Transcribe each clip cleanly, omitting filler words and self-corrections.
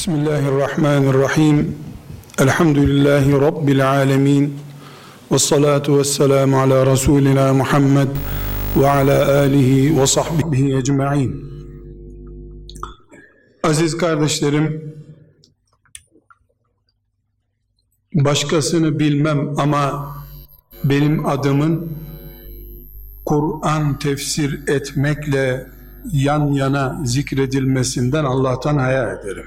Bismillahirrahmanirrahim. Elhamdülillahi Rabbil alemin. Vessalatu vesselamu ala Resulina Muhammed ve ala alihi ve sahbihi ecma'in. Aziz kardeşlerim, başkasını bilmem ama benim adımın Kur'an tefsir etmekle yan yana zikredilmesinden Allah'tan haya ederim.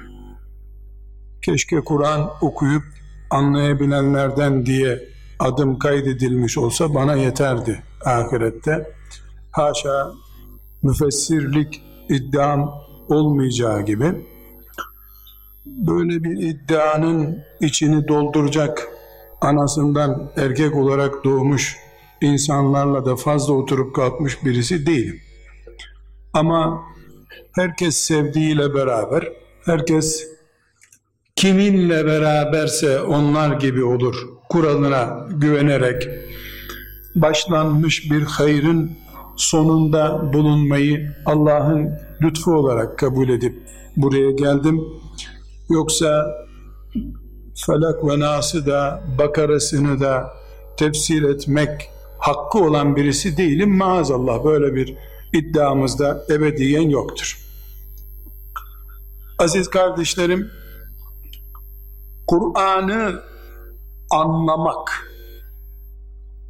Keşke Kur'an okuyup anlayabilenlerden diye adım kaydedilmiş olsa bana yeterdi ahirette. Haşa müfessirlik iddiam olmayacağı gibi, böyle bir iddianın içini dolduracak, anasından erkek olarak doğmuş insanlarla da fazla oturup kalkmış birisi değilim. Ama herkes sevdiğiyle beraber, herkes kiminle beraberse onlar gibi olur kuralına güvenerek başlanmış bir hayrın sonunda bulunmayı Allah'ın lütfu olarak kabul edip buraya geldim. Yoksa Felak ve Nas'ı da Bakara'sını da tefsir etmek hakkı olan birisi değilim. Maazallah böyle bir iddiamızda ebediyen yoktur. Aziz kardeşlerim, Kur'an'ı anlamak,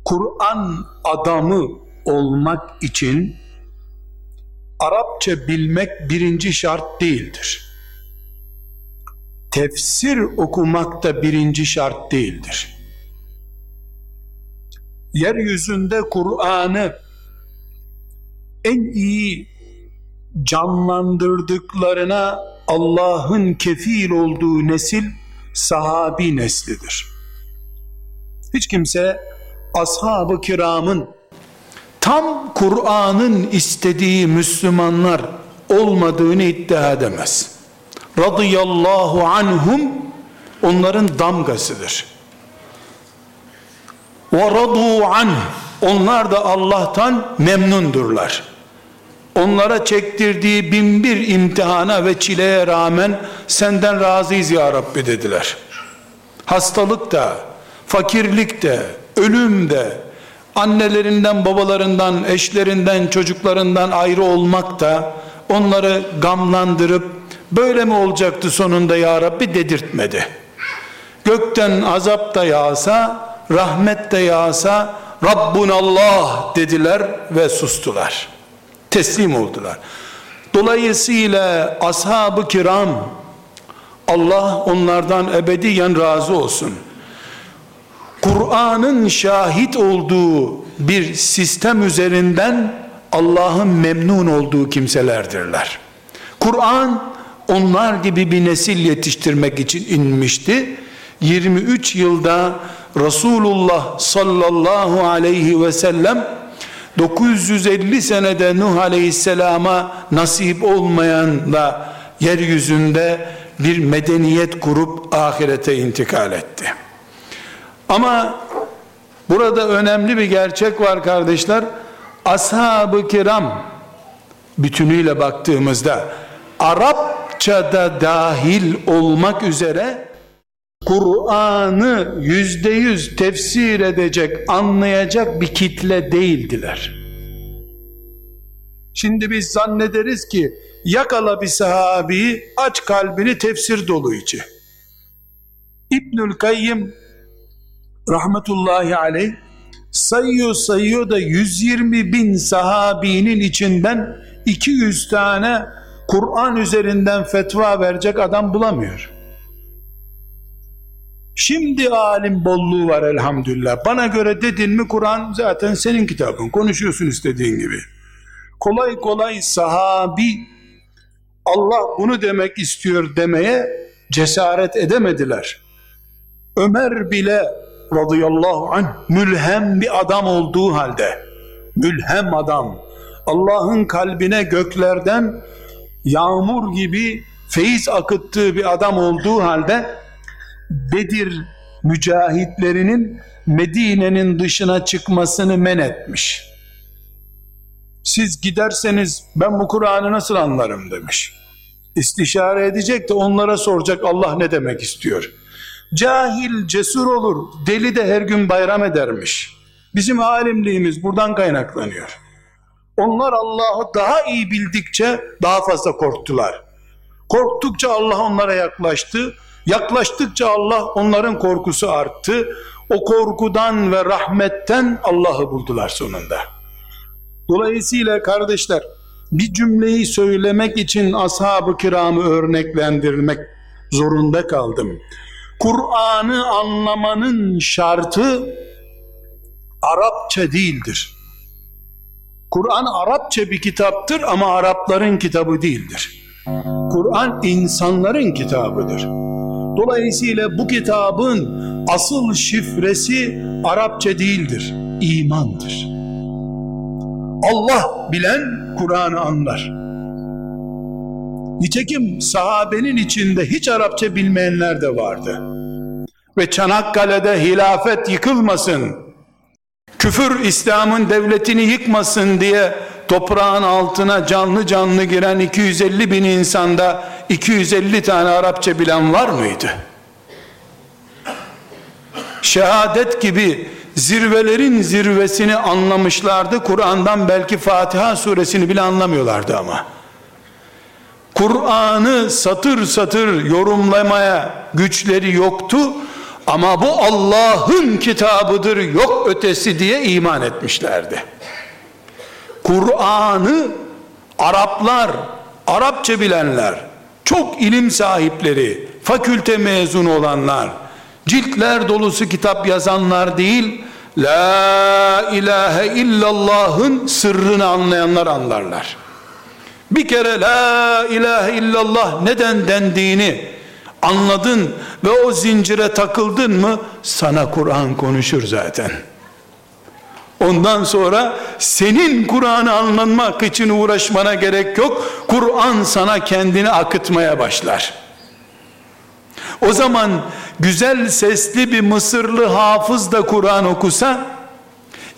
Kur'an adamı olmak için Arapça bilmek birinci şart değildir. Tefsir okumak da birinci şart değildir. Yeryüzünde Kur'an'ı en iyi canlandırdıklarına Allah'ın kefil olduğu nesil sahabi neslidir. Hiç kimse ashab-ı kiramın tam Kur'an'ın istediği Müslümanlar olmadığını iddia edemez. Radıyallahu anhum onların damgasıdır. Ve radu anh, onlar da Allah'tan memnundurlar. Onlara çektirdiği 1001 imtihana ve çileye rağmen senden razıyız ya Rabbi dediler. Hastalık da, fakirlik de, ölüm de, annelerinden, babalarından, eşlerinden, çocuklarından ayrı olmak da onları gamlandırıp böyle mi olacaktı sonunda ya Rabbi dedirtmedi. Gökten azap da yağsa, rahmet de yağsa Rabbunallah dediler ve sustular. Teslim oldular. Dolayısıyla ashab-ı kiram, Allah onlardan ebediyen razı olsun, Kur'an'ın şahit olduğu bir sistem üzerinden Allah'ın memnun olduğu kimselerdirler. Kur'an onlar gibi bir nesil yetiştirmek için inmişti. 23 yılda Resulullah sallallahu aleyhi ve sellem 950 senede Nuh aleyhisselama nasip olmayanla yeryüzünde bir medeniyet kurup ahirete intikal etti. Ama burada önemli bir gerçek var kardeşler. Ashab-ı kiram bütünüyle baktığımızda Arapçada dahil olmak üzere Kur'an'ı %100 tefsir edecek, anlayacak bir kitle değildiler. Şimdi biz zannederiz ki yakala bir sahabiyi, aç kalbini, tefsir dolu içi. İbnül Kayyim rahmetullahi aleyh sayıyor da 120 bin sahabinin içinden 200 tane Kur'an üzerinden fetva verecek adam bulamıyor. Şimdi alim bolluğu var elhamdülillah. Bana göre dedin mi Kur'an zaten senin kitabın. Konuşuyorsun istediğin gibi. Kolay kolay sahabi Allah bunu demek istiyor demeye cesaret edemediler. Ömer bile radıyallahu anh mülhem bir adam olduğu halde, mülhem adam, Allah'ın kalbine göklerden yağmur gibi feyiz akıttığı bir adam olduğu halde Bedir mücahitlerinin Medine'nin dışına çıkmasını men etmiş. Siz giderseniz ben bu Kur'an'ı nasıl anlarım demiş. İstişare edecek de onlara soracak, Allah ne demek istiyor? Cahil cesur olur, deli de her gün bayram edermiş. Bizim alimliğimiz buradan kaynaklanıyor. Onlar Allah'ı daha iyi bildikçe daha fazla korktular. Korktukça Allah onlara yaklaştı. Yaklaştıkça Allah, onların korkusu arttı. O korkudan ve rahmetten Allah'ı buldular sonunda. Dolayısıyla kardeşler, bir cümleyi söylemek için ashab-ı kiramı örneklendirmek zorunda kaldım. Kur'an'ı anlamanın şartı Arapça değildir. Kur'an Arapça bir kitaptır ama Arapların kitabı değildir. Kur'an insanların kitabıdır. Dolayısıyla bu kitabın asıl şifresi Arapça değildir, imandır. Allah bilen Kur'an'ı anlar. Nitekim sahabenin içinde hiç Arapça bilmeyenler de vardı. Ve Çanakkale'de hilafet yıkılmasın, küfür İslam'ın devletini yıkmasın diye toprağın altına canlı canlı giren 250 bin insanda 250 tane Arapça bilen var mıydı? Şehadet gibi zirvelerin zirvesini anlamışlardı. Kur'an'dan belki Fatiha suresini bile anlamıyorlardı ama. Kur'an'ı satır satır yorumlamaya güçleri yoktu. Ama bu Allah'ın kitabıdır, yok ötesi diye iman etmişlerdi. Kur'an'ı Araplar, Arapça bilenler, çok ilim sahipleri, fakülte mezunu olanlar, ciltler dolusu kitap yazanlar değil, La ilahe illallah'ın sırrını anlayanlar anlarlar. Bir kere La ilahe illallah neden dendiğini anladın ve o zincire takıldın mı, sana Kur'an konuşur zaten. Ondan sonra senin Kur'an'ı anlamak için uğraşmana gerek yok. Kur'an sana kendini akıtmaya başlar. O zaman güzel sesli bir Mısırlı hafız da Kur'an okusa,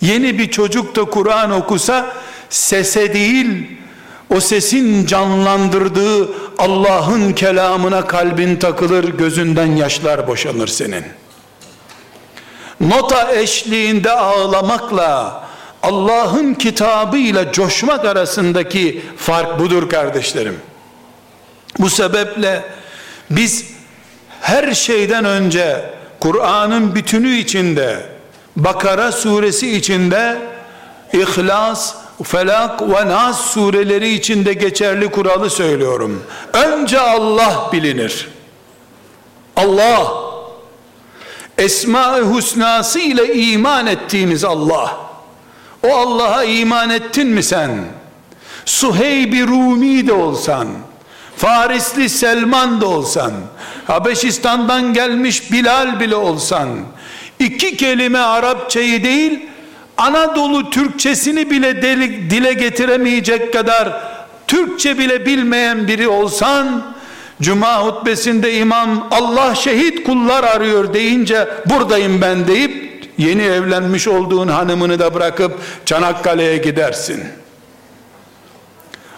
yeni bir çocuk da Kur'an okusa, sese değil, o sesin canlandırdığı Allah'ın kelamına kalbin takılır, gözünden yaşlar boşanır senin. Nota eşliğinde ağlamakla Allah'ın kitabıyla coşmak arasındaki fark budur kardeşlerim. Bu sebeple biz her şeyden önce Kur'an'ın bütünü içinde, Bakara suresi içinde, İhlas, Felak ve Nas sureleri içinde geçerli kuralı söylüyorum. Önce Allah bilinir. Allah, Esma-i Hüsnası ile iman ettiğimiz Allah. O Allah'a iman ettin mi sen? Suheyb-i Rumi de olsan, Farisli Selman da olsan, Habeşistan'dan gelmiş Bilal bile olsan, iki kelime Arapçayı değil, Anadolu Türkçesini bile dile getiremeyecek kadar Türkçe bile bilmeyen biri olsan, cuma hutbesinde imam Allah şehit kullar arıyor deyince buradayım ben deyip yeni evlenmiş olduğun hanımını da bırakıp Çanakkale'ye gidersin.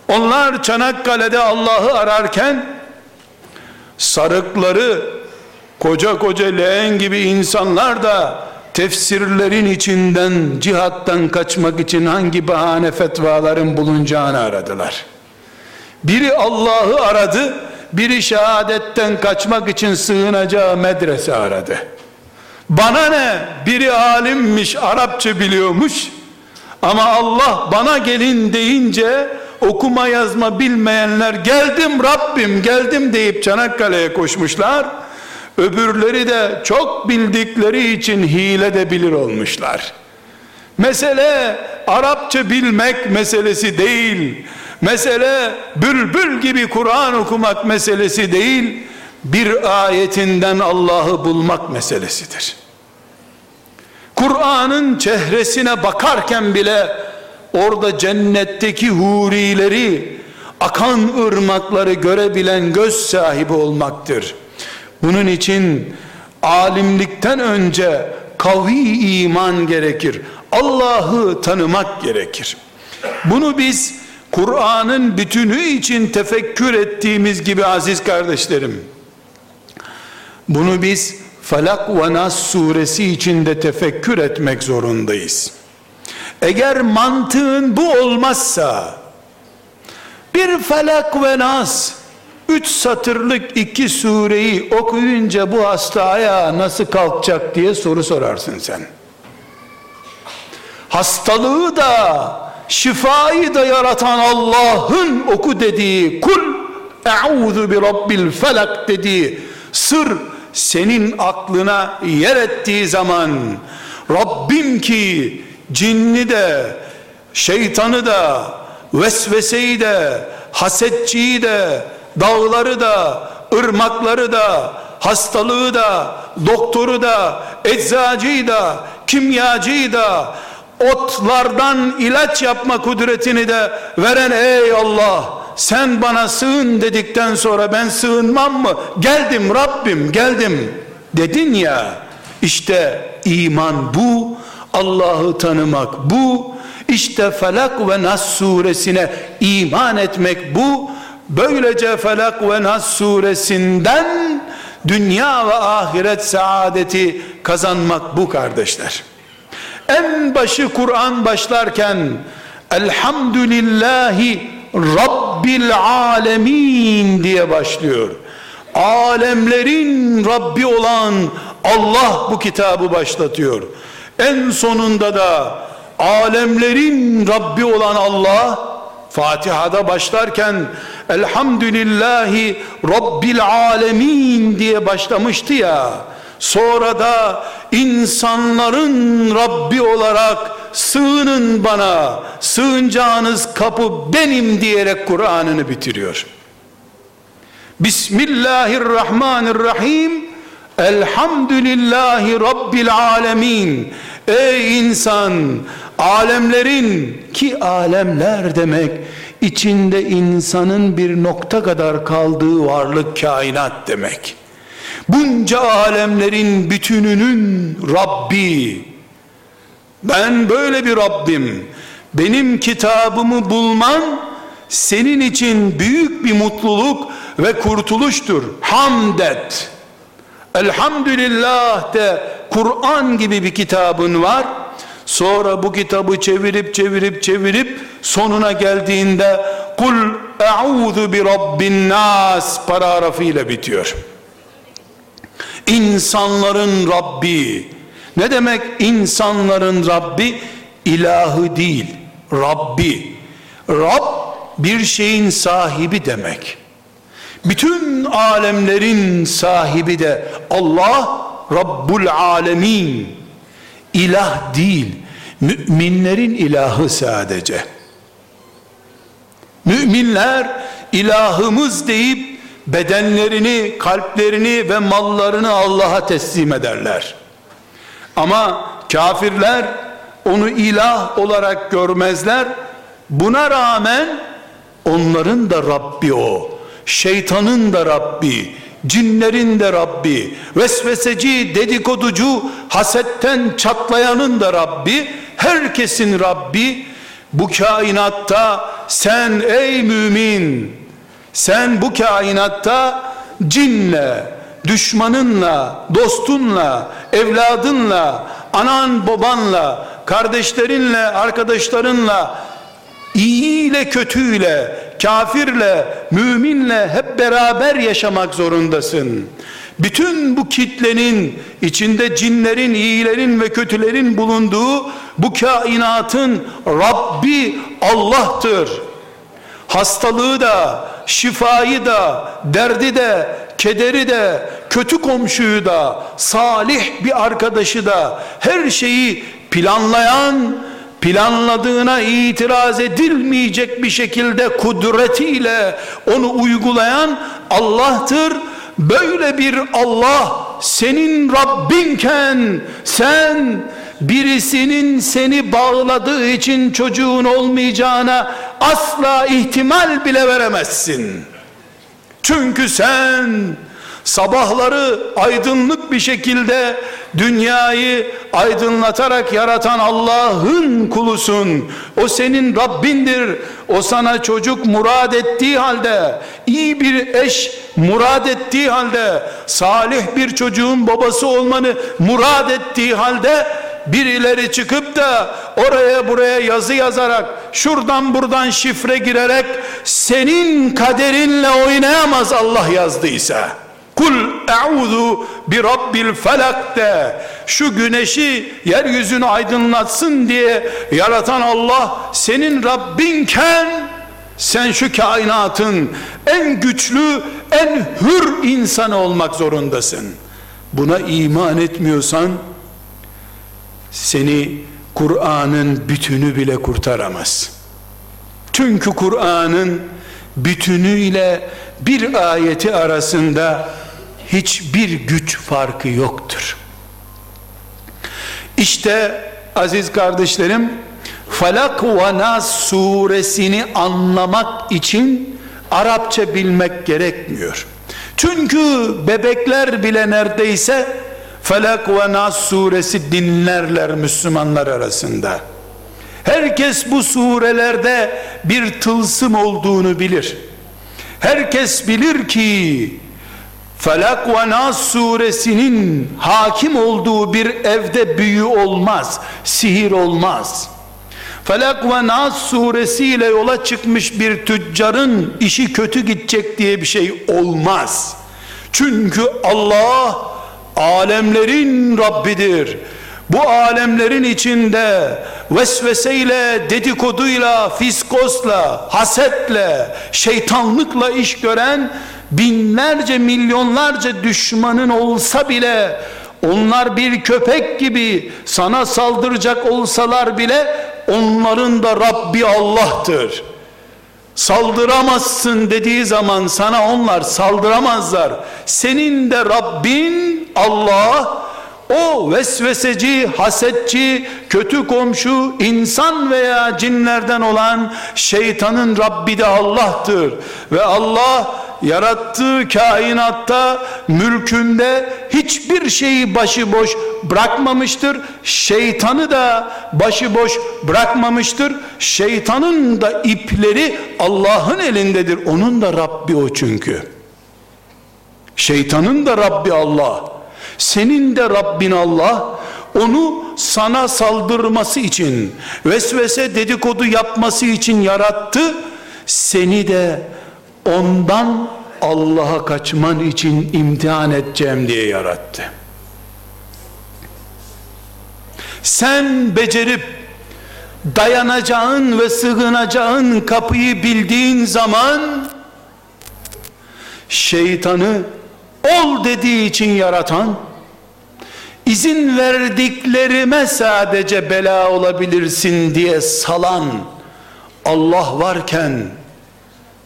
Onlar Çanakkale'de Allah'ı ararken sarıkları koca koca leğen gibi insanlar da tefsirlerin içinden, cihattan kaçmak için hangi bahane fetvaların bulunacağını aradılar. Biri Allah'ı aradı, biri şehadetten kaçmak için sığınacağı medrese aradı. Bana ne? Biri alimmiş, Arapça biliyormuş, ama Allah bana gelin deyince okuma yazma bilmeyenler geldim Rabbim geldim deyip Çanakkale'ye koşmuşlar. Öbürleri de çok bildikleri için hile de bilir olmuşlar. Mesele Arapça bilmek meselesi değil. Mesele bülbül gibi Kur'an okumak meselesi değil. Bir ayetinden Allah'ı bulmak meselesidir. Kur'an'ın çehresine bakarken bile orada cennetteki hurileri, akan ırmakları görebilen göz sahibi olmaktır. Bunun için alimlikten önce kavi iman gerekir. Allah'ı tanımak gerekir. Bunu biz Kur'an'ın bütünü için tefekkür ettiğimiz gibi aziz kardeşlerim, bunu biz Felak ve Nas suresi içinde tefekkür etmek zorundayız. Eğer mantığın bu olmazsa, bir Felak ve Nas 3 satırlık 2 sureyi okuyunca bu hasta ayağa nasıl kalkacak diye soru sorarsın sen. Hastalığı da şifayı da yaratan Allah'ın oku dediği, kul e'udhu bi rabbil felak dediği sır senin aklına yer ettiği zaman, Rabbim ki cinni de şeytanı da vesveseyi de hasetçiyi de dağları da ırmakları da hastalığı da doktoru da eczacıyı da kimyacıyı da otlardan ilaç yapma kudretini de veren ey Allah, sen bana sığın dedikten sonra ben sığınmam mı? Geldim Rabbim, geldim dedin ya, işte iman bu, Allah'ı tanımak bu, işte Felak ve Nas suresine iman etmek bu. Böylece Felak ve Nas suresinden dünya ve ahiret saadeti kazanmak bu kardeşler. En başı Kur'an başlarken elhamdülillahi Rabbil alemin diye başlıyor. Alemlerin Rabbi olan Allah bu kitabı başlatıyor. En sonunda da alemlerin Rabbi olan Allah Fatiha'da başlarken elhamdülillahi Rabbil alemin diye başlamıştı ya, sonra da insanların Rabbi olarak sığının bana, sığınacağınız kapı benim diyerek Kur'an'ını bitiriyor. Bismillahirrahmanirrahim, elhamdülillahi Rabbil alemin. Ey insan, alemlerin, ki alemler demek içinde insanın bir nokta kadar kaldığı varlık kainat demek, bunca alemlerin bütününün Rabbi, ben böyle bir Rabbim, benim kitabımı bulman senin için büyük bir mutluluk ve kurtuluştur. Hamd et, elhamdülillah de. Kur'an gibi bir kitabın var, sonra bu kitabı çevirip sonuna geldiğinde kul e'udhu bi rabbin nas paragrafıyla bitiyor. İnsanların Rabbi. Ne demek insanların Rabbi? İlahı değil, Rabbi. Rab bir şeyin sahibi demek. Bütün alemlerin sahibi de Allah Rabbul alemin. İlah değil, müminlerin ilahı sadece. Müminler ilahımız deyip bedenlerini, kalplerini ve mallarını Allah'a teslim ederler. Ama kafirler onu ilah olarak görmezler. Buna rağmen onların da Rabbi o. Şeytanın da Rabbi, cinlerin de Rabbi, vesveseci, dedikoducu, hasetten çatlayanın da Rabbi, herkesin Rabbi. Bu kainatta sen ey mümin, sen bu kainatta cinle, düşmanınla, dostunla, evladınla, anan babanla, kardeşlerinle, arkadaşlarınla, iyiyle kötüyle, kafirle müminle hep beraber yaşamak zorundasın. Bütün bu kitlenin içinde cinlerin, iyilerin ve kötülerin bulunduğu bu kainatın Rabbi Allah'tır. Hastalığı da, şifayı da, derdi de, kederi de, kötü komşuyu da, salih bir arkadaşı da, her şeyi planlayan, planladığına itiraz edilmeyecek bir şekilde kudretiyle onu uygulayan Allah'tır. Böyle bir Allah senin Rabbinken sen birisinin seni bağladığı için çocuğun olmayacağına asla ihtimal bile veremezsin. Çünkü sen sabahları aydınlık bir şekilde dünyayı aydınlatarak yaratan Allah'ın kulusun. O senin Rabbindir. O sana çocuk murad ettiği halde, iyi bir eş murad ettiği halde, salih bir çocuğun babası olmanı murad ettiği halde, birileri çıkıp da oraya buraya yazı yazarak, şuradan buradan şifre girerek senin kaderinle oynayamaz Allah yazdıysa. Kul e'udhu bi rabbil felak de, şu güneşi yeryüzünü aydınlatsın diye yaratan Allah senin Rabbinken, sen şu kainatın en güçlü, en hür insanı olmak zorundasın. Buna iman etmiyorsan seni Kur'an'ın bütünü bile kurtaramaz. Çünkü Kur'an'ın bütünüyle bir ayeti arasında hiçbir güç farkı yoktur. İşte aziz kardeşlerim, Felak ve Nas suresini anlamak için Arapça bilmek gerekmiyor. Çünkü bebekler bile neredeyse Felak ve Nas suresi dinlerler Müslümanlar arasında. Herkes bu surelerde bir tılsım olduğunu bilir. Herkes bilir ki Felak ve Nas suresinin hakim olduğu bir evde büyü olmaz, sihir olmaz. Felak ve Nas suresiyle yola çıkmış bir tüccarın işi kötü gidecek diye bir şey olmaz. Çünkü Allah alemlerin Rabbidir. Bu alemlerin içinde vesveseyle, dedikoduyla, fiskosla, hasetle, şeytanlıkla iş gören binlerce, milyonlarca düşmanın olsa bile, onlar bir köpek gibi sana saldıracak olsalar bile, onların da Rabbi Allah'tır. Saldıramazsın dediği zaman sana onlar saldıramazlar. Senin de Rabbin Allah. O vesveseci, hasetçi, kötü komşu, insan veya cinlerden olan şeytanın Rabbi de Allah'tır. Ve Allah yarattığı kainatta, mülkünde hiçbir şeyi başıboş bırakmamıştır. Şeytanı da başıboş bırakmamıştır. Şeytanın da ipleri Allah'ın elindedir. Onun da Rabbi o çünkü. Şeytanın da Rabbi Allah. Senin de Rabbin Allah. Onu sana saldırması için, vesvese dedikodu yapması için yarattı. Seni de ondan Allah'a kaçman için imtihan edeceğim diye yarattı. Sen becerip dayanacağın ve sığınacağın kapıyı bildiğin zaman, şeytanı ol dediği için yaratan, izin verdiklerime sadece bela olabilirsin diye salan Allah varken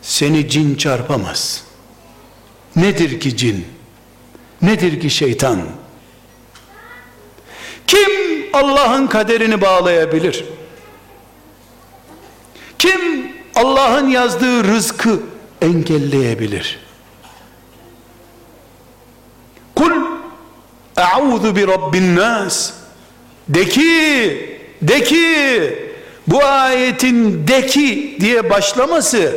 seni cin çarpamaz. Nedir ki cin? Nedir ki şeytan? Kim Allah'ın kaderini bağlayabilir? Kim Allah'ın yazdığı rızkı engelleyebilir? E'ûzu bi Rabbin Nas. De ki bu ayetin "de ki" diye başlaması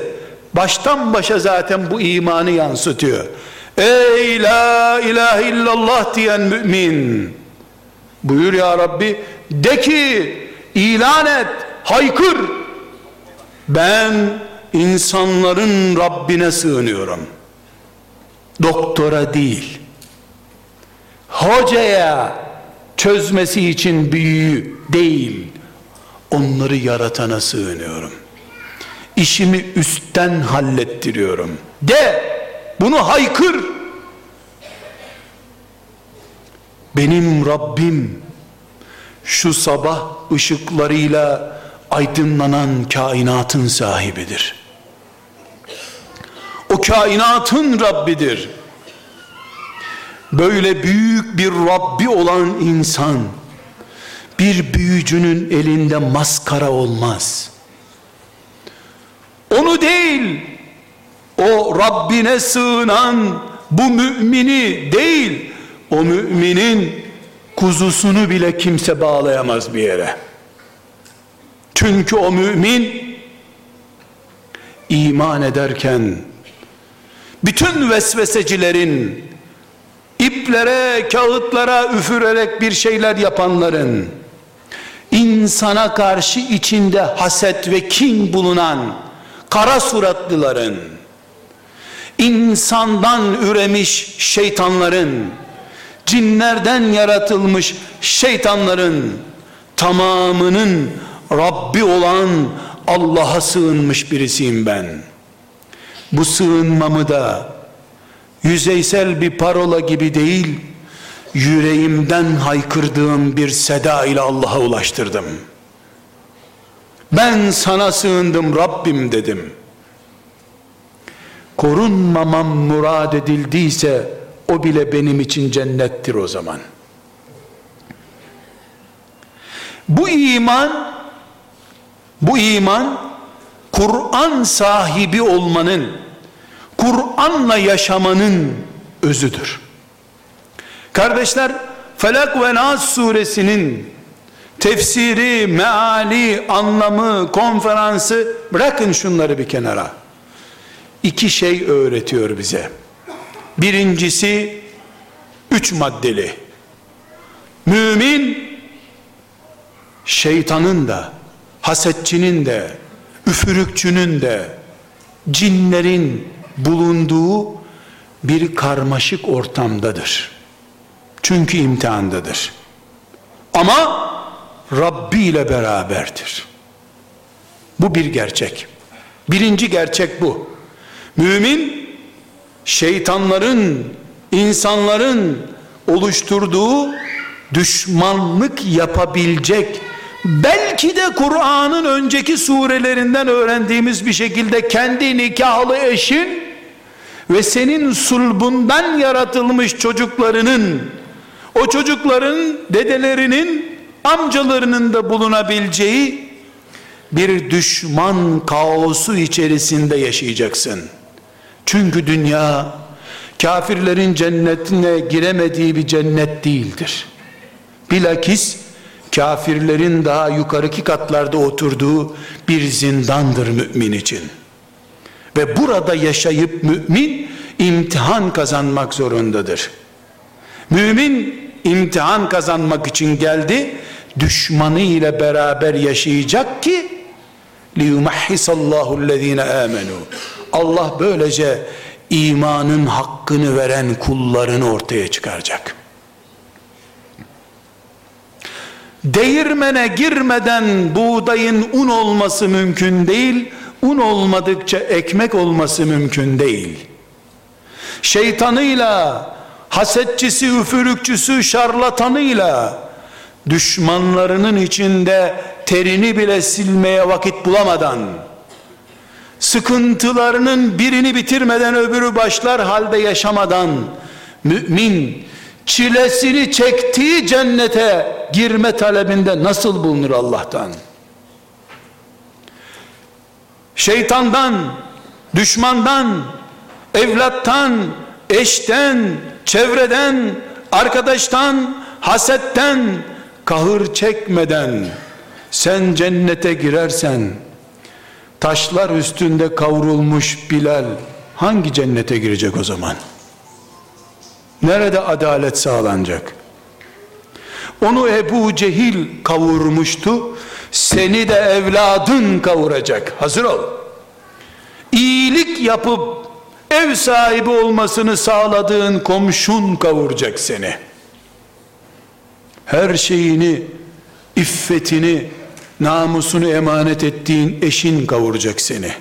baştan başa zaten bu imanı yansıtıyor. Ey la ilahe illallah diyen mümin, buyur ya Rabbi, de ki, ilan et, haykır, ben insanların Rabbine sığınıyorum. Doktora değil, hocaya çözmesi için büyüyü değil, onları yaratana sığınıyorum. İşimi üstten hallettiriyorum. De, bunu haykır. Benim Rabbim şu sabah ışıklarıyla aydınlanan kainatın sahibidir. O kainatın Rabbidir. Böyle büyük bir Rabbi olan insan bir büyücünün elinde maskara olmaz. Onu değil, o Rabbine sığınan bu mümini değil, o müminin kuzusunu bile kimse bağlayamaz bir yere. Çünkü o mümin iman ederken bütün vesvesecilerin, iplere, kağıtlara üfürerek bir şeyler yapanların, insana karşı içinde haset ve kin bulunan kara suratlıların, insandan üremiş şeytanların, cinlerden yaratılmış şeytanların tamamının Rabbi olan Allah'a sığınmış birisiyim ben. Bu sığınmamı da yüzeysel bir parola gibi değil, yüreğimden haykırdığım bir seda ile Allah'a ulaştırdım. Ben sana sığındım Rabbim dedim. Korunmamam murad edildiyse o bile benim için cennettir o zaman. Bu iman Kur'an sahibi olmanın, Kur'an'la yaşamanın özüdür. Kardeşler, Felak ve Nas suresinin tefsiri, meali, anlamı, konferansı bırakın şunları bir kenara. İki şey öğretiyor bize. Birincisi 3 maddeli. Mümin şeytanın da, hasetçinin de, üfürükçünün de, cinlerin bulunduğu bir karmaşık ortamdadır. Çünkü imtihandadır. Ama Rabbi ile beraberdir. Bu bir gerçek. Birinci gerçek bu. Mümin şeytanların, insanların oluşturduğu düşmanlık yapabilecek, belki de Kur'an'ın önceki surelerinden öğrendiğimiz bir şekilde kendi nikahlı eşin ve senin sulbundan yaratılmış çocuklarının, o çocukların dedelerinin, amcalarının da bulunabileceği bir düşman kaosu içerisinde yaşayacaksın. Çünkü dünya kafirlerin cennetine giremediği bir cennet değildir. Bilakis kafirlerin daha yukarıki katlarda oturduğu bir zindandır mümin için. Ve burada yaşayıp mümin imtihan kazanmak zorundadır. Mümin imtihan kazanmak için geldi, düşmanı ile beraber yaşayacak ki لِيُمَحِّسَ اللّٰهُ الَّذ۪ينَ آمَنُوا. Allah böylece imanın hakkını veren kullarını ortaya çıkaracak. Değirmene girmeden buğdayın un olması mümkün değil, un olmadıkça ekmek olması mümkün değil. Şeytanıyla, hasetçisi, üfürükçüsü, şarlatanıyla, düşmanlarının içinde terini bile silmeye vakit bulamadan, sıkıntılarının birini bitirmeden öbürü başlar halde yaşamadan mümin çilesini çektiği cennete girme talebinde nasıl bulunur Allah'tan? Şeytandan, düşmandan, evlattan, eşten, çevreden, arkadaştan, hasetten kahır çekmeden sen cennete girersen, taşlar üstünde kavrulmuş Bilal hangi cennete girecek o zaman? Nerede adalet sağlanacak? Onu Ebu Cehil kavurmuştu, seni de evladın kavuracak. Hazır ol. İyilik yapıp ev sahibi olmasını sağladığın komşun kavuracak seni. Her şeyini, iffetini, namusunu emanet ettiğin eşin kavuracak seni.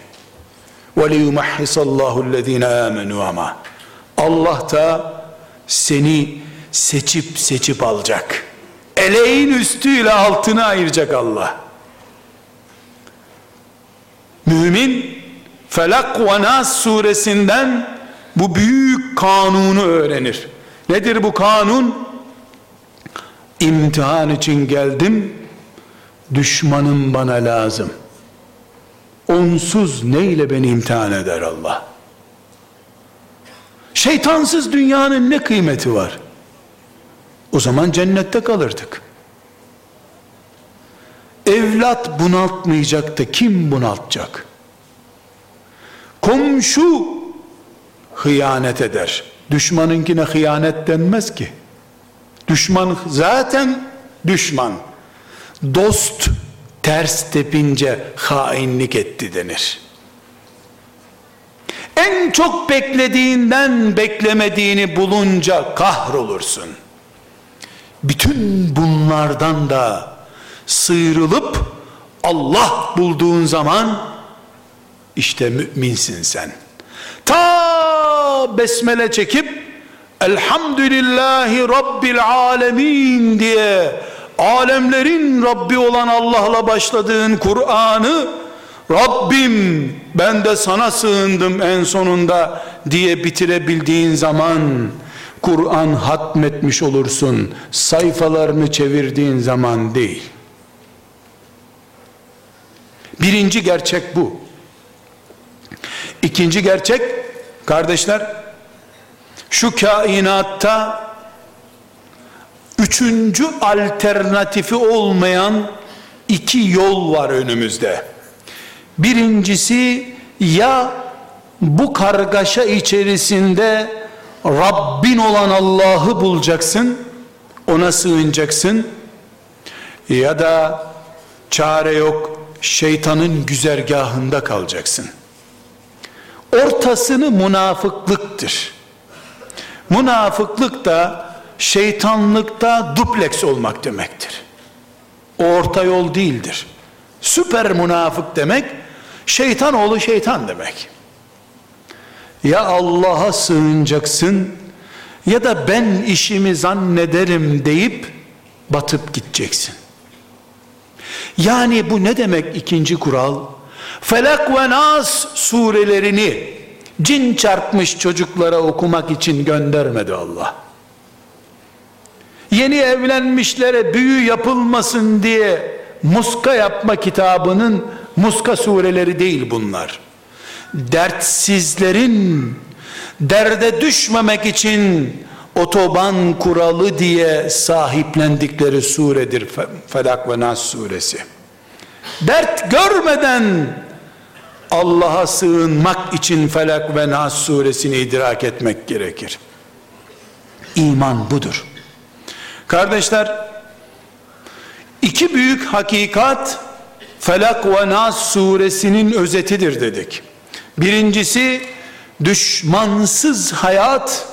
وَلِيُمَحِّسَ اللّٰهُ الَّذ۪ينَ آمَنُوا. Ama Allah da seni seçip seçip alacak. Eleğin üstüyle altını ayıracak Allah. Mümin Felak ve Nas suresinden bu büyük kanunu öğrenir. Nedir bu kanun? İmtihan için geldim, düşmanım bana lazım. Onsuz neyle beni imtihan eder Allah? Şeytansız dünyanın ne kıymeti var? O zaman cennette kalırdık. Evlat bunaltmayacak da kim bunaltacak? Komşu hıyanet eder. Düşmanınkine hıyanet denmez ki. Düşman zaten düşman. Dost ters tepince hainlik etti denir. En çok beklediğinden beklemediğini bulunca kahrolursun. Bütün bunlardan da sıyrılıp Allah bulduğun zaman işte müminsin sen. Ta besmele çekip Elhamdülillahi Rabbil Alemin diye alemlerin Rabbi olan Allah'la başladığın Kur'an'ı Rabbim ben de sana sığındım en sonunda diye bitirebildiğin zaman Kur'an hatmetmiş olursun, sayfalarını çevirdiğin zaman değil. Birinci gerçek bu. İkinci gerçek kardeşler, şu kainatta üçüncü alternatifi olmayan iki yol var önümüzde. Birincisi, ya bu kargaşa içerisinde Rabbin olan Allah'ı bulacaksın, ona sığınacaksın, ya da çare yok, şeytanın güzergahında kalacaksın. Ortasını münafıklıktır. Münafıklık da şeytanlıkta dupleks olmak demektir. O orta yol değildir. Süper münafık demek, şeytan oğlu şeytan demek. Ya Allah'a sığınacaksın ya da ben işimi zannederim deyip batıp gideceksin. Yani bu ne demek ikinci kural? Felak ve Nas surelerini cin çarpmış çocuklara okumak için göndermedi Allah. Yeni evlenmişlere büyü yapılmasın diye muska yapma kitabının muska sureleri değil bunlar. Dertsizlerin derde düşmemek için otoban kuralı diye sahiplendikleri suredir Felak ve Nas suresi. Dert görmeden Allah'a sığınmak için Felak ve Nas suresini idrak etmek gerekir. İman budur. Kardeşler, iki büyük hakikat Felak ve Nas suresinin özetidir dedik. Birincisi, düşmansız hayat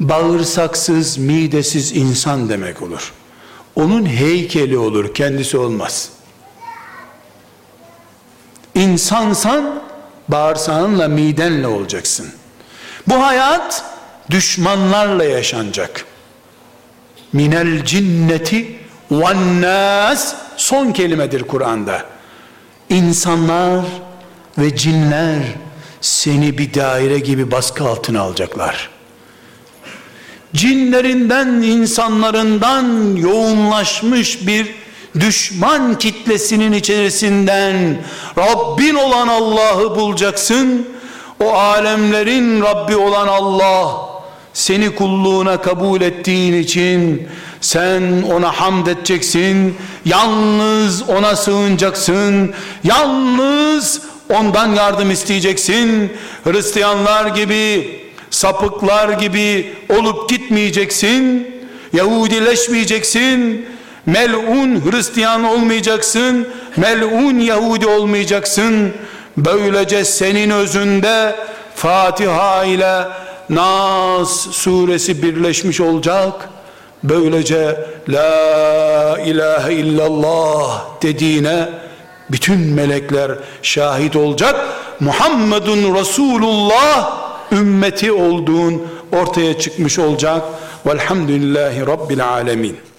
bağırsaksız, midesiz insan demek olur. Onun heykeli olur, kendisi olmaz. İnsansan bağırsağınla, midenle olacaksın. Bu hayat düşmanlarla yaşanacak. Minel cinneti vannâs son kelimedir Kur'an'da. İnsanlar ve cinler seni bir daire gibi baskı altına alacaklar. Cinlerinden, insanlarından yoğunlaşmış bir düşman kitlesinin içerisinden Rabbin olan Allah'ı bulacaksın. O alemlerin Rabbi olan Allah seni kulluğuna kabul ettiğin için sen ona hamd edeceksin, yalnız ona sığınacaksın, yalnız ondan yardım isteyeceksin. Hristiyanlar gibi, sapıklar gibi olup gitmeyeceksin, Yahudileşmeyeceksin, mel'un Hristiyan olmayacaksın, mel'un Yahudi olmayacaksın. Böylece senin özünde Fatiha ile Nas suresi birleşmiş olacak. Böylece la ilahe illallah dediğine bütün melekler şahit olacak. Muhammedun Resulullah ümmeti olduğun ortaya çıkmış olacak. Velhamdülillahi Rabbil Alemin.